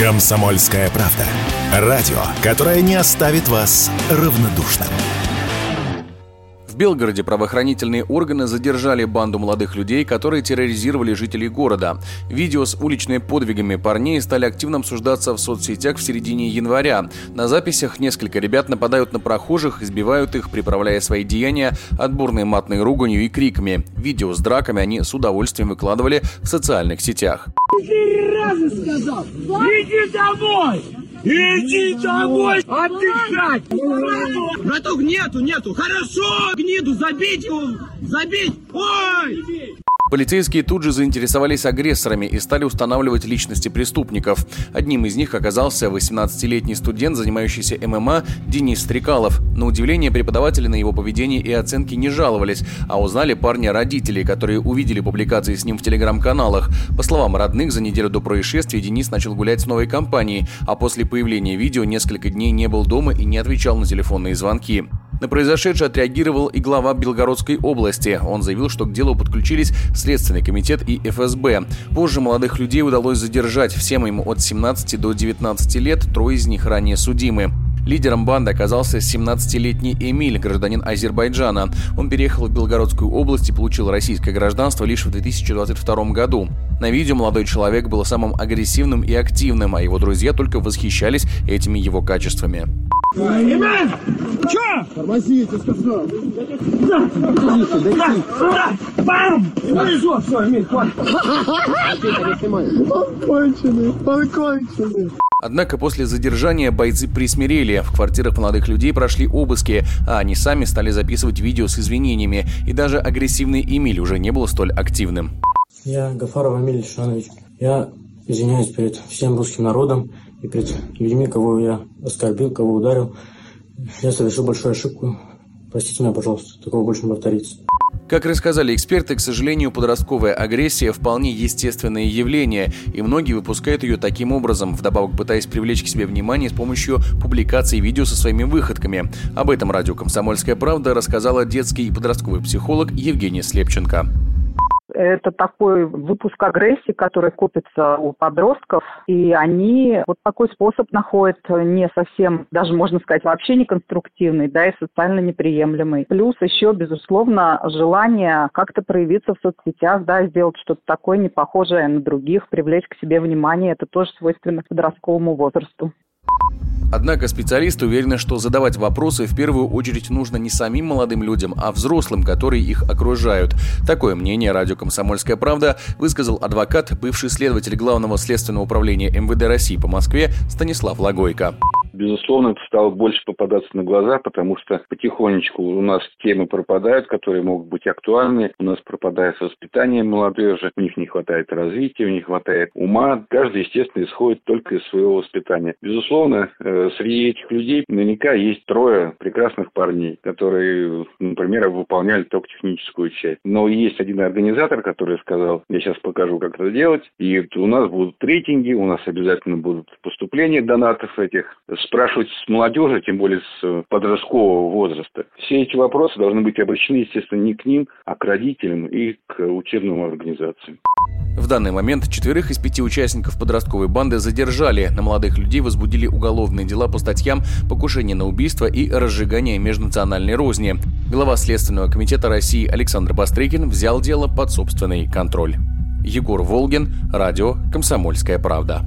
«Комсомольская правда». Радио, которое не оставит вас равнодушным. В Белгороде правоохранительные органы задержали банду молодых людей, которые терроризировали жителей города. Видео с уличными подвигами парней стали активно обсуждаться в соцсетях в середине января. На записях несколько ребят нападают на прохожих, избивают их, приправляя свои деяния отборной матной руганью и криками. Видео с драками они с удовольствием выкладывали в социальных сетях. 4 раза сказал! Иди домой! Иди домой! Отдыхать! Браток, нету! Хорошо! Гниду забить его! Забить! Ой! Полицейские тут же заинтересовались агрессорами и стали устанавливать личности преступников. Одним из них оказался 18-летний студент, занимающийся ММА, Денис Стрекалов. На удивление преподаватели на его поведение и оценки не жаловались, а узнали парня родители, которые увидели публикации с ним в телеграм-каналах. По словам родных, за неделю до происшествия Денис начал гулять с новой компанией, а после появления видео несколько дней не был дома и не отвечал на телефонные звонки. На произошедшее отреагировал и глава Белгородской области. Он заявил, что к делу подключились Следственный комитет и ФСБ. Позже молодых людей удалось задержать. Всем им от 17 до 19 лет, 3 из них ранее судимы. Лидером банды оказался 17-летний Эмиль, гражданин Азербайджана. Он переехал в Белгородскую область и получил российское гражданство лишь в 2022 году. На видео молодой человек был самым агрессивным и активным, а его друзья только восхищались этими его качествами. Эмиль! Чё? Тормози, я тебе сказал. Бам! Эмиль, всё, Эмиль, хватит. Он конченый. Однако после задержания бойцы присмирели. В квартирах молодых людей прошли обыски, а они сами стали записывать видео с извинениями. И даже агрессивный Эмиль уже не был столь активным. Я Гафаров Амиль Шанович. Я извиняюсь перед всем русским народом и перед людьми, кого я оскорбил, кого ударил. Я совершил большую ошибку. Простите меня, пожалуйста, такого больше не повторится. Как рассказали эксперты, к сожалению, подростковая агрессия – вполне естественное явление, и многие выпускают ее таким образом, вдобавок пытаясь привлечь к себе внимание с помощью публикаций видео со своими выходками. Об этом радио «Комсомольская правда» рассказала детский и подростковый психолог Евгения Слепченко. Это такой выпуск агрессии, который копится у подростков, и они вот такой способ находят не совсем, даже можно сказать, вообще неконструктивный, да, и социально неприемлемый. Плюс еще, безусловно, желание как-то проявиться в соцсетях, да, сделать что-то такое не похожее на других, привлечь к себе внимание, это тоже свойственно подростковому возрасту. Однако специалисты уверены, что задавать вопросы в первую очередь нужно не самим молодым людям, а взрослым, которые их окружают. Такое мнение радио «Комсомольская правда» высказал адвокат, бывший следователь Главного следственного управления МВД России по Москве Станислав Лагойка. Безусловно, это стало больше попадаться на глаза, потому что потихонечку у нас темы пропадают, которые могут быть актуальны. У нас пропадает воспитание молодежи, у них не хватает развития, у них не хватает ума. Каждый, естественно, исходит только из своего воспитания. Безусловно, среди этих людей наверняка есть 3 прекрасных парней, которые, например, выполняли только техническую часть. Но есть один организатор, который сказал: я сейчас покажу, как это делать, и у нас будут рейтинги, у нас обязательно будут поступления донатов этих. Спрашивать с молодежи, тем более с подросткового возраста. Все эти вопросы должны быть обращены, естественно, не к ним, а к родителям и к учебным организациям. В данный момент 4 из 5 участников подростковой банды задержали. На молодых людей возбудили уголовные дела по статьям покушения на убийство и разжигание межнациональной розни. Глава Следственного комитета России Александр Бастрыкин взял дело под собственный контроль. Егор Волгин, радио «Комсомольская правда».